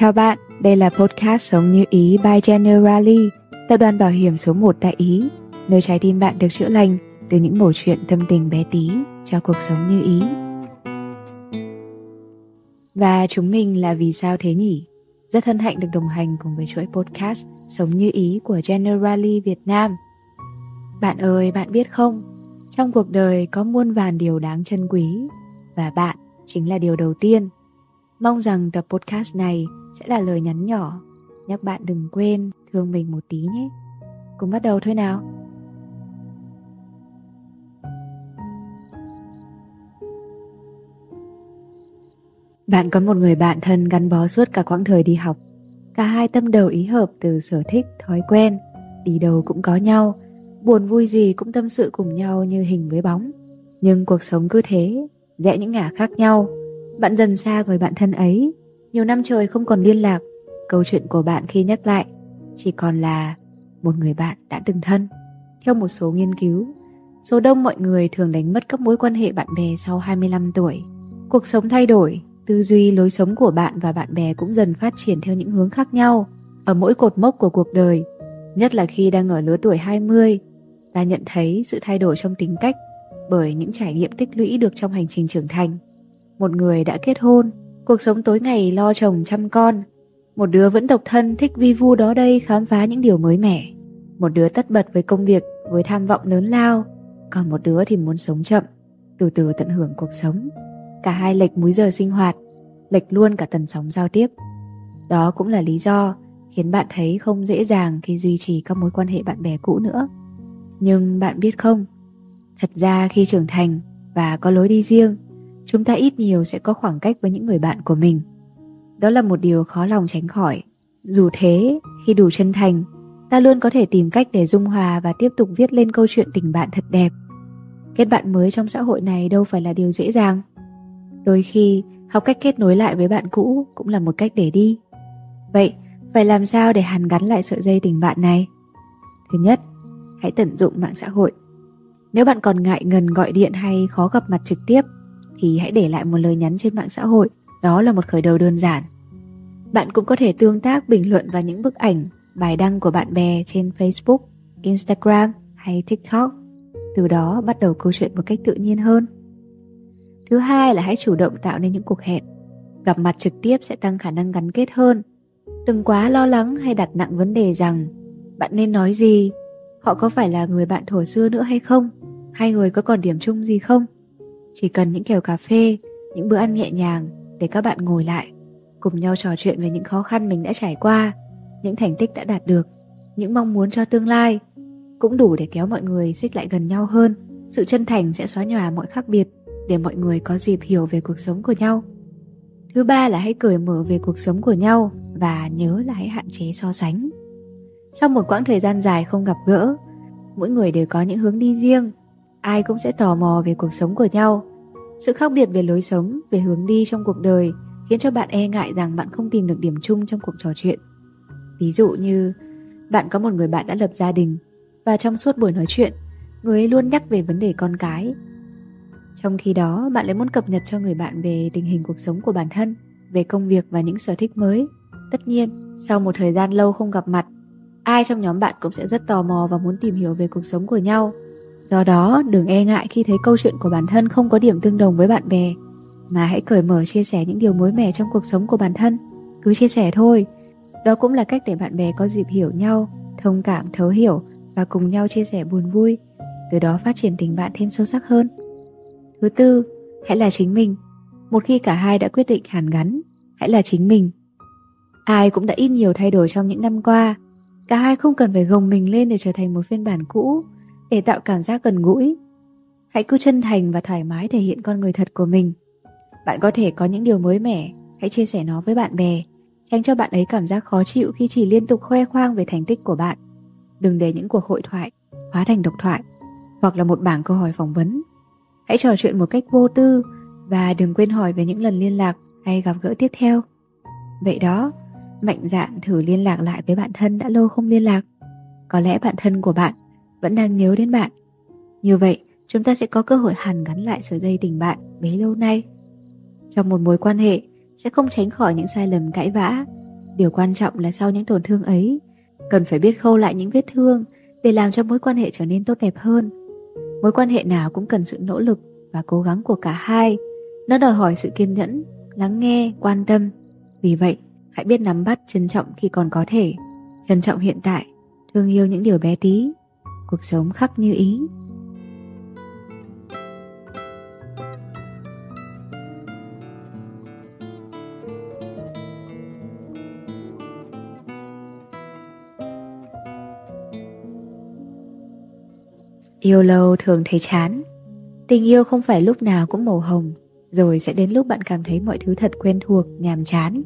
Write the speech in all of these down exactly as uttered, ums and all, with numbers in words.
Chào bạn, đây là podcast Sống Như Ý by Generali, tập đoàn bảo hiểm số một tại Ý, nơi trái tim bạn được chữa lành từ những mẩu chuyện tâm tình bé tí cho cuộc sống như ý. Và chúng mình là Vì Sao Thế Nhỉ? Rất hân hạnh được đồng hành cùng với chuỗi podcast Sống Như Ý của Generali Việt Nam. Bạn ơi, bạn biết không? Trong cuộc đời có muôn vàn điều đáng trân quý, và bạn chính là điều đầu tiên. Mong rằng tập podcast này sẽ là lời nhắn nhỏ, nhắc bạn đừng quên thương mình một tí nhé. Cùng bắt đầu thôi nào. Bạn có một người bạn thân gắn bó suốt cả quãng thời đi học. Cả hai tâm đầu ý hợp từ sở thích, thói quen, đi đâu cũng có nhau, buồn vui gì cũng tâm sự cùng nhau như hình với bóng. Nhưng cuộc sống cứ thế, rẽ những ngả khác nhau. Bạn dần xa người bạn thân ấy, nhiều năm trời không còn liên lạc. Câu chuyện của bạn khi nhắc lại chỉ còn là một người bạn đã từng thân. Theo một số nghiên cứu, số đông mọi người thường đánh mất các mối quan hệ bạn bè sau hai mươi lăm tuổi. Cuộc sống thay đổi, tư duy, lối sống của bạn và bạn bè cũng dần phát triển theo những hướng khác nhau ở mỗi cột mốc của cuộc đời. Nhất là khi đang ở lứa tuổi hai mươi, ta nhận thấy sự thay đổi trong tính cách bởi những trải nghiệm tích lũy được trong hành trình trưởng thành. Một người đã kết hôn, cuộc sống tối ngày lo chồng chăm con. Một đứa vẫn độc thân thích vi vu đó đây khám phá những điều mới mẻ. Một đứa tất bật với công việc, với tham vọng lớn lao. Còn một đứa thì muốn sống chậm, từ từ tận hưởng cuộc sống. Cả hai lệch múi giờ sinh hoạt, lệch luôn cả tần sóng giao tiếp. Đó cũng là lý do khiến bạn thấy không dễ dàng khi duy trì các mối quan hệ bạn bè cũ nữa. Nhưng bạn biết không, thật ra khi trưởng thành và có lối đi riêng, chúng ta ít nhiều sẽ có khoảng cách với những người bạn của mình. Đó là một điều khó lòng tránh khỏi. Dù thế, khi đủ chân thành, ta luôn có thể tìm cách để dung hòa và tiếp tục viết lên câu chuyện tình bạn thật đẹp. Kết bạn mới trong xã hội này đâu phải là điều dễ dàng. Đôi khi, học cách kết nối lại với bạn cũ cũng là một cách để đi. Vậy, phải làm sao để hàn gắn lại sợi dây tình bạn này? Thứ nhất, hãy tận dụng mạng xã hội. Nếu bạn còn ngại ngần gọi điện hay khó gặp mặt trực tiếp, thì hãy để lại một lời nhắn trên mạng xã hội. Đó là một khởi đầu đơn giản. Bạn cũng có thể tương tác, bình luận vào những bức ảnh, bài đăng của bạn bè trên Facebook, Instagram hay TikTok. Từ đó bắt đầu câu chuyện một cách tự nhiên hơn. Thứ hai là hãy chủ động tạo nên những cuộc hẹn. Gặp mặt trực tiếp sẽ tăng khả năng gắn kết hơn. Đừng quá lo lắng hay đặt nặng vấn đề rằng bạn nên nói gì, họ có phải là người bạn thuở xưa nữa hay không, hai người có còn điểm chung gì không. Chỉ cần những kèo cà phê, những bữa ăn nhẹ nhàng để các bạn ngồi lại, cùng nhau trò chuyện về những khó khăn mình đã trải qua, những thành tích đã đạt được, những mong muốn cho tương lai, cũng đủ để kéo mọi người xích lại gần nhau hơn. Sự chân thành sẽ xóa nhòa mọi khác biệt để mọi người có dịp hiểu về cuộc sống của nhau. Thứ ba là hãy cởi mở về cuộc sống của nhau và nhớ là hãy hạn chế so sánh. Sau một quãng thời gian dài không gặp gỡ, mỗi người đều có những hướng đi riêng. Ai cũng sẽ tò mò về cuộc sống của nhau. Sự khác biệt về lối sống, về hướng đi trong cuộc đời khiến cho bạn e ngại rằng bạn không tìm được điểm chung trong cuộc trò chuyện. Ví dụ như bạn có một người bạn đã lập gia đình, và trong suốt buổi nói chuyện, người ấy luôn nhắc về vấn đề con cái. Trong khi đó, bạn lại muốn cập nhật cho người bạn về tình hình cuộc sống của bản thân, về công việc và những sở thích mới. Tất nhiên, sau một thời gian lâu không gặp mặt, ai trong nhóm bạn cũng sẽ rất tò mò và muốn tìm hiểu về cuộc sống của nhau. Do đó, đừng e ngại khi thấy câu chuyện của bản thân không có điểm tương đồng với bạn bè, mà hãy cởi mở chia sẻ những điều mới mẻ trong cuộc sống của bản thân. Cứ chia sẻ thôi. Đó cũng là cách để bạn bè có dịp hiểu nhau, thông cảm, thấu hiểu và cùng nhau chia sẻ buồn vui, từ đó phát triển tình bạn thêm sâu sắc hơn. Thứ tư, hãy là chính mình. Một khi cả hai đã quyết định hàn gắn, hãy là chính mình. Ai cũng đã ít nhiều thay đổi trong những năm qua. Cả hai không cần phải gồng mình lên để trở thành một phiên bản cũ, để tạo cảm giác gần gũi. Hãy cứ chân thành và thoải mái thể hiện con người thật của mình. Bạn có thể có những điều mới mẻ, hãy chia sẻ nó với bạn bè, tránh cho bạn ấy cảm giác khó chịu khi chỉ liên tục khoe khoang về thành tích của bạn. Đừng để những cuộc hội thoại hóa thành độc thoại, hoặc là một bảng câu hỏi phỏng vấn. Hãy trò chuyện một cách vô tư, và đừng quên hỏi về những lần liên lạc hay gặp gỡ tiếp theo. Vậy đó, mạnh dạn thử liên lạc lại với bạn thân đã lâu không liên lạc. Có lẽ bạn thân của bạn vẫn đang nhớ đến bạn. Như vậy, chúng ta sẽ có cơ hội hàn gắn lại sợi dây tình bạn bấy lâu nay. Trong một mối quan hệ, sẽ không tránh khỏi những sai lầm cãi vã, Điều quan trọng là sau những tổn thương ấy, cần phải biết khâu lại những vết thương để làm cho mối quan hệ trở nên tốt đẹp hơn. Mối quan hệ nào cũng cần sự nỗ lực và cố gắng của cả hai. Nó đòi hỏi sự kiên nhẫn, lắng nghe, quan tâm. Vì vậy, hãy biết nắm bắt, trân trọng khi còn có thể. Trân trọng hiện tại, thương yêu những điều bé tí. Cuộc sống khắc như ý. Yêu lâu thường thấy chán. Tình yêu không phải lúc nào cũng màu hồng, rồi sẽ đến lúc bạn cảm thấy mọi thứ thật quen thuộc, nhàm chán.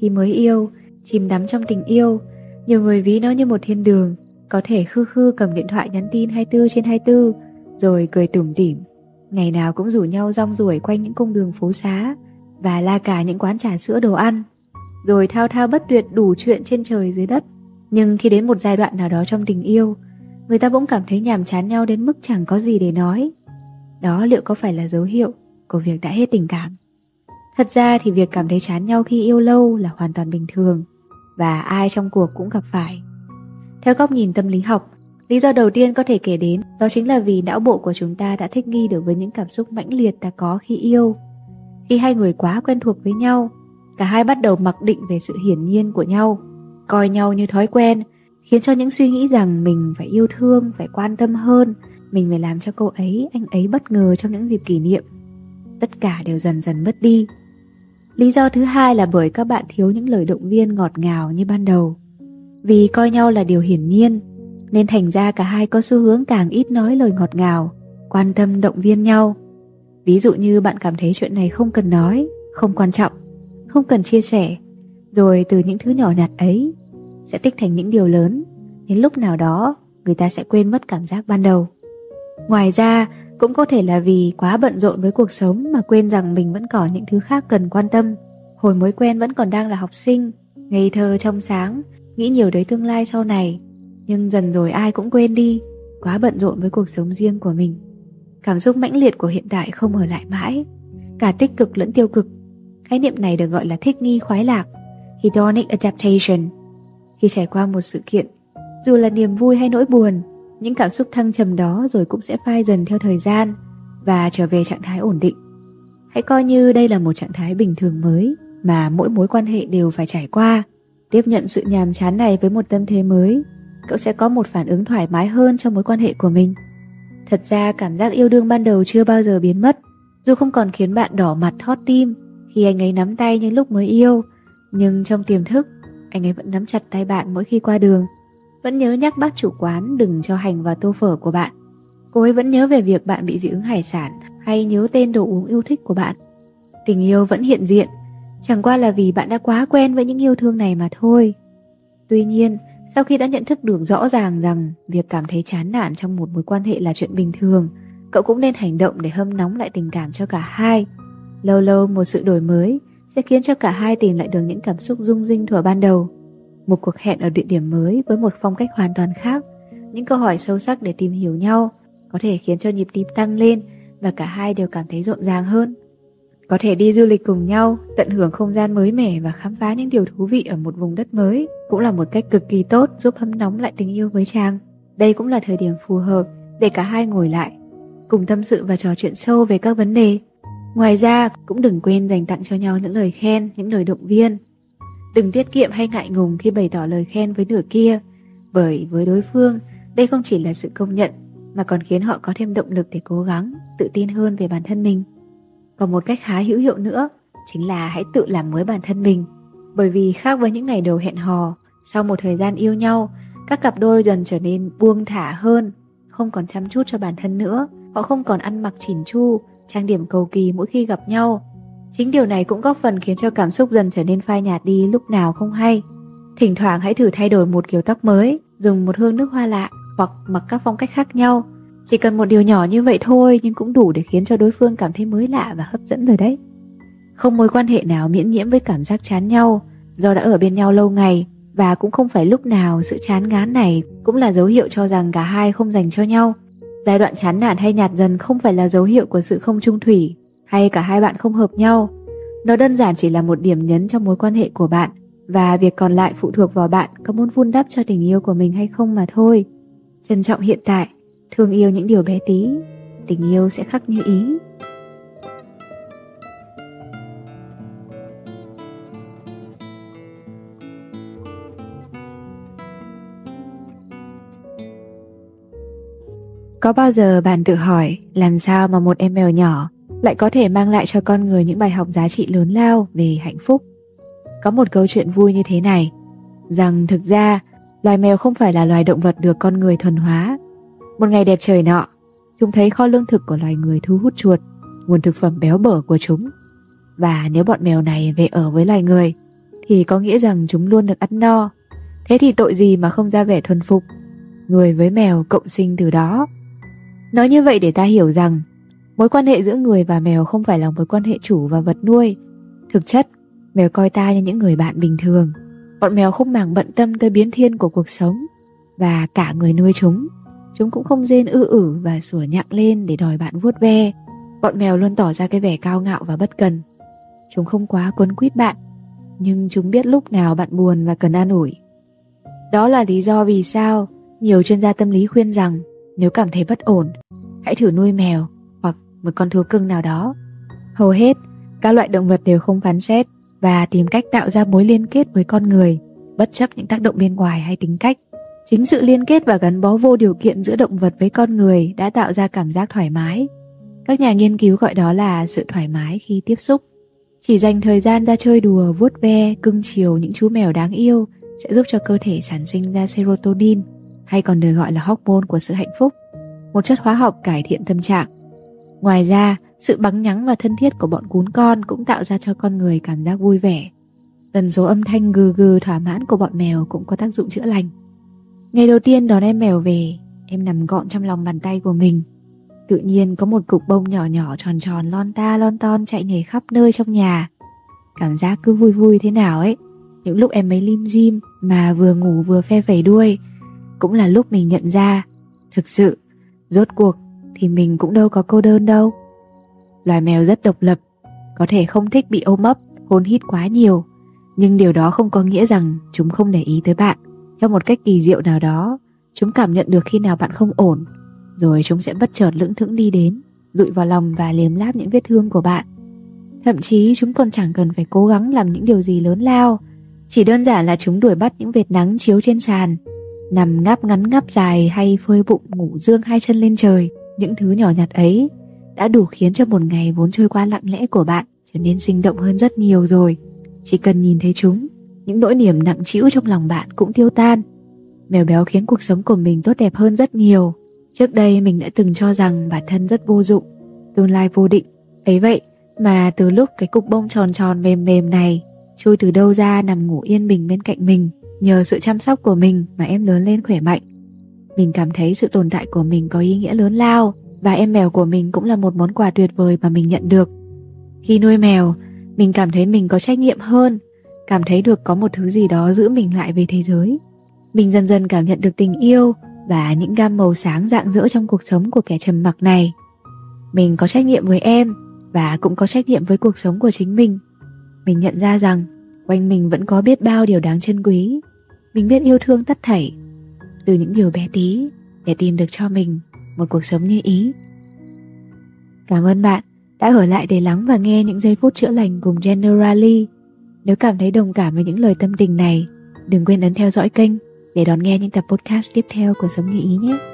Khi mới yêu, chìm đắm trong tình yêu, nhiều người ví nó như một thiên đường, có thể khư khư cầm điện thoại nhắn tin hai mươi bốn trên hai mươi bốn, rồi cười tủm tỉm, ngày nào cũng rủ nhau rong ruổi quanh những cung đường phố xá và la cả những quán trà sữa đồ ăn, rồi thao thao bất tuyệt đủ chuyện trên trời dưới đất. Nhưng khi đến một giai đoạn nào đó trong tình yêu, người ta bỗng cảm thấy nhàm chán nhau đến mức chẳng có gì để nói. Đó liệu có phải là dấu hiệu của việc đã hết tình cảm? Thật ra thì việc cảm thấy chán nhau khi yêu lâu là hoàn toàn bình thường, và ai trong cuộc cũng gặp phải. Theo góc nhìn tâm lý học, lý do đầu tiên có thể kể đến đó chính là vì não bộ của chúng ta đã thích nghi được với những cảm xúc mãnh liệt ta có khi yêu. Khi hai người quá quen thuộc với nhau, cả hai bắt đầu mặc định về sự hiển nhiên của nhau, coi nhau như thói quen, khiến cho những suy nghĩ rằng mình phải yêu thương, phải quan tâm hơn, mình phải làm cho cô ấy, anh ấy bất ngờ trong những dịp kỷ niệm, tất cả đều dần dần mất đi. Lý do thứ hai là bởi các bạn thiếu những lời động viên ngọt ngào như ban đầu. Vì coi nhau là điều hiển nhiên, nên thành ra cả hai có xu hướng càng ít nói lời ngọt ngào, quan tâm động viên nhau. Ví dụ như bạn cảm thấy chuyện này không cần nói, không quan trọng, không cần chia sẻ, rồi từ những thứ nhỏ nhặt ấy sẽ tích thành những điều lớn, đến lúc nào đó người ta sẽ quên mất cảm giác ban đầu. Ngoài ra, cũng có thể là vì quá bận rộn với cuộc sống mà quên rằng mình vẫn còn những thứ khác cần quan tâm. Hồi mới quen vẫn còn đang là học sinh, ngây thơ trong sáng, nghĩ nhiều đến tương lai sau này, nhưng dần rồi ai cũng quên đi, quá bận rộn với cuộc sống riêng của mình. Cảm xúc mãnh liệt của hiện tại không ở lại mãi, cả tích cực lẫn tiêu cực. Khái niệm này được gọi là thích nghi khoái lạc, hedonic adaptation. Khi trải qua một sự kiện, dù là niềm vui hay nỗi buồn, những cảm xúc thăng trầm đó rồi cũng sẽ phai dần theo thời gian và trở về trạng thái ổn định. Hãy coi như đây là một trạng thái bình thường mới mà mỗi mối quan hệ đều phải trải qua. Tiếp nhận sự nhàm chán này với một tâm thế mới, cậu sẽ có một phản ứng thoải mái hơn trong mối quan hệ của mình. Thật ra cảm giác yêu đương ban đầu chưa bao giờ biến mất, dù không còn khiến bạn đỏ mặt thót tim khi anh ấy nắm tay như lúc mới yêu, nhưng trong tiềm thức, anh ấy vẫn nắm chặt tay bạn mỗi khi qua đường, vẫn nhớ nhắc bác chủ quán đừng cho hành vào tô phở của bạn. Cô ấy vẫn nhớ về việc bạn bị dị ứng hải sản hay nhớ tên đồ uống yêu thích của bạn. Tình yêu vẫn hiện diện, chẳng qua là vì bạn đã quá quen với những yêu thương này mà thôi. Tuy nhiên, sau khi đã nhận thức được rõ ràng rằng việc cảm thấy chán nản trong một mối quan hệ là chuyện bình thường, cậu cũng nên hành động để hâm nóng lại tình cảm cho cả hai. Lâu lâu một sự đổi mới sẽ khiến cho cả hai tìm lại được những cảm xúc rung rinh thuở ban đầu. Một cuộc hẹn ở địa điểm mới với một phong cách hoàn toàn khác, những câu hỏi sâu sắc để tìm hiểu nhau có thể khiến cho nhịp tim tăng lên và cả hai đều cảm thấy rộn ràng hơn. Có thể đi du lịch cùng nhau, tận hưởng không gian mới mẻ và khám phá những điều thú vị ở một vùng đất mới cũng là một cách cực kỳ tốt giúp hâm nóng lại tình yêu với chàng. Đây cũng là thời điểm phù hợp để cả hai ngồi lại, cùng tâm sự và trò chuyện sâu về các vấn đề. Ngoài ra, cũng đừng quên dành tặng cho nhau những lời khen, những lời động viên. Đừng tiết kiệm hay ngại ngùng khi bày tỏ lời khen với nửa kia, bởi với đối phương, đây không chỉ là sự công nhận mà còn khiến họ có thêm động lực để cố gắng, tự tin hơn về bản thân mình. Còn một cách khá hữu hiệu nữa chính là hãy tự làm mới bản thân mình, bởi vì khác với những ngày đầu hẹn hò, sau một thời gian yêu nhau, các cặp đôi dần trở nên buông thả hơn, không còn chăm chút cho bản thân nữa. Họ không còn ăn mặc chỉn chu, trang điểm cầu kỳ mỗi khi gặp nhau. Chính điều này cũng góp phần khiến cho cảm xúc dần trở nên phai nhạt đi lúc nào không hay. Thỉnh thoảng hãy thử thay đổi một kiểu tóc mới, dùng một hương nước hoa lạ hoặc mặc các phong cách khác nhau. Chỉ cần một điều nhỏ như vậy thôi nhưng cũng đủ để khiến cho đối phương cảm thấy mới lạ và hấp dẫn rồi đấy. Không mối quan hệ nào miễn nhiễm với cảm giác chán nhau do đã ở bên nhau lâu ngày, và cũng không phải lúc nào sự chán ngán này cũng là dấu hiệu cho rằng cả hai không dành cho nhau. Giai đoạn chán nản hay nhạt dần không phải là dấu hiệu của sự không chung thủy hay cả hai bạn không hợp nhau. Nó đơn giản chỉ là một điểm nhấn trong mối quan hệ của bạn và việc còn lại phụ thuộc vào bạn có muốn vun đắp cho tình yêu của mình hay không mà thôi. Trân trọng hiện tại, thương yêu những điều bé tí, tình yêu sẽ khắc như ý. Có bao giờ bạn tự hỏi làm sao mà một em mèo nhỏ lại có thể mang lại cho con người những bài học giá trị lớn lao về hạnh phúc? Có một câu chuyện vui như thế này, rằng thực ra loài mèo không phải là loài động vật được con người thuần hóa. Một ngày đẹp trời nọ, chúng thấy kho lương thực của loài người thu hút chuột, nguồn thực phẩm béo bở của chúng. Và nếu bọn mèo này về ở với loài người, thì có nghĩa rằng chúng luôn được ăn no. Thế thì tội gì mà không ra vẻ thuần phục, người với mèo cộng sinh từ đó. Nói như vậy để ta hiểu rằng mối quan hệ giữa người và mèo không phải là mối quan hệ chủ và vật nuôi. Thực chất, mèo coi ta như những người bạn bình thường. Bọn mèo không màng bận tâm tới biến thiên của cuộc sống. Và cả người nuôi chúng, chúng cũng không rên ư ử và sủa nhặng lên để đòi bạn vuốt ve. Bọn mèo luôn tỏ ra cái vẻ cao ngạo và bất cần. Chúng không quá quấn quýt bạn, nhưng chúng biết lúc nào bạn buồn và cần an ủi. Đó là lý do vì sao nhiều chuyên gia tâm lý khuyên rằng nếu cảm thấy bất ổn, hãy thử nuôi mèo hoặc một con thú cưng nào đó. Hầu hết, các loại động vật đều không phán xét và tìm cách tạo ra mối liên kết với con người, bất chấp những tác động bên ngoài hay tính cách. Chính sự liên kết và gắn bó vô điều kiện giữa động vật với con người đã tạo ra cảm giác thoải mái. Các nhà nghiên cứu gọi đó là sự thoải mái khi tiếp xúc. Chỉ dành thời gian ra chơi đùa, vuốt ve, cưng chiều những chú mèo đáng yêu sẽ giúp cho cơ thể sản sinh ra serotonin, hay còn được gọi là hormone của sự hạnh phúc, một chất hóa học cải thiện tâm trạng. Ngoài ra, sự bắn nhắng và thân thiết của bọn cún con cũng tạo ra cho con người cảm giác vui vẻ. Tần số âm thanh gừ gừ thỏa mãn của bọn mèo cũng có tác dụng chữa lành. Ngày đầu tiên đón em mèo về, em nằm gọn trong lòng bàn tay của mình. Tự nhiên có một cục bông nhỏ nhỏ tròn tròn lon ta lon ton chạy nhảy khắp nơi trong nhà. Cảm giác cứ vui vui thế nào ấy. Những lúc em ấy lim dim mà vừa ngủ vừa phe phẩy đuôi, cũng là lúc mình nhận ra, thực sự, rốt cuộc thì mình cũng đâu có cô đơn đâu. Loài mèo rất độc lập, có thể không thích bị ôm ấp, hôn hít quá nhiều, nhưng điều đó không có nghĩa rằng chúng không để ý tới bạn. Theo một cách kỳ diệu nào đó, chúng cảm nhận được khi nào bạn không ổn, rồi chúng sẽ bất chợt lững thững đi đến, dụi vào lòng và liếm láp những vết thương của bạn. Thậm chí chúng còn chẳng cần phải cố gắng làm những điều gì lớn lao, chỉ đơn giản là chúng đuổi bắt những vệt nắng chiếu trên sàn, nằm ngáp ngắn ngáp dài hay phơi bụng ngủ dương hai chân lên trời. Những thứ nhỏ nhặt ấy đã đủ khiến cho một ngày vốn trôi qua lặng lẽ của bạn trở nên sinh động hơn rất nhiều rồi. Chỉ cần nhìn thấy chúng, những nỗi niềm nặng trĩu trong lòng bạn cũng tiêu tan. Mèo béo khiến cuộc sống của mình tốt đẹp hơn rất nhiều. Trước đây mình đã từng cho rằng bản thân rất vô dụng, tương lai vô định. Ấy vậy mà từ lúc cái cục bông tròn tròn mềm mềm này trôi từ đâu ra nằm ngủ yên bình bên cạnh mình, nhờ sự chăm sóc của mình mà em lớn lên khỏe mạnh. Mình cảm thấy sự tồn tại của mình có ý nghĩa lớn lao, và em mèo của mình cũng là một món quà tuyệt vời mà mình nhận được. Khi nuôi mèo, mình cảm thấy mình có trách nhiệm hơn, cảm thấy được có một thứ gì đó giữ mình lại với thế giới. Mình dần dần cảm nhận được tình yêu và những gam màu sáng rạng rỡ trong cuộc sống của kẻ trầm mặc này. Mình có trách nhiệm với em và cũng có trách nhiệm với cuộc sống của chính mình. Mình nhận ra rằng quanh mình vẫn có biết bao điều đáng trân quý. Mình biết yêu thương tất thảy, từ những điều bé tí, để tìm được cho mình một cuộc sống như ý. Cảm ơn bạn đã ở lại để lắng và nghe những giây phút chữa lành cùng Generali. Nếu cảm thấy đồng cảm với những lời tâm tình này, đừng quên ấn theo dõi kênh để đón nghe những tập podcast tiếp theo của Sống Như Ý nhé.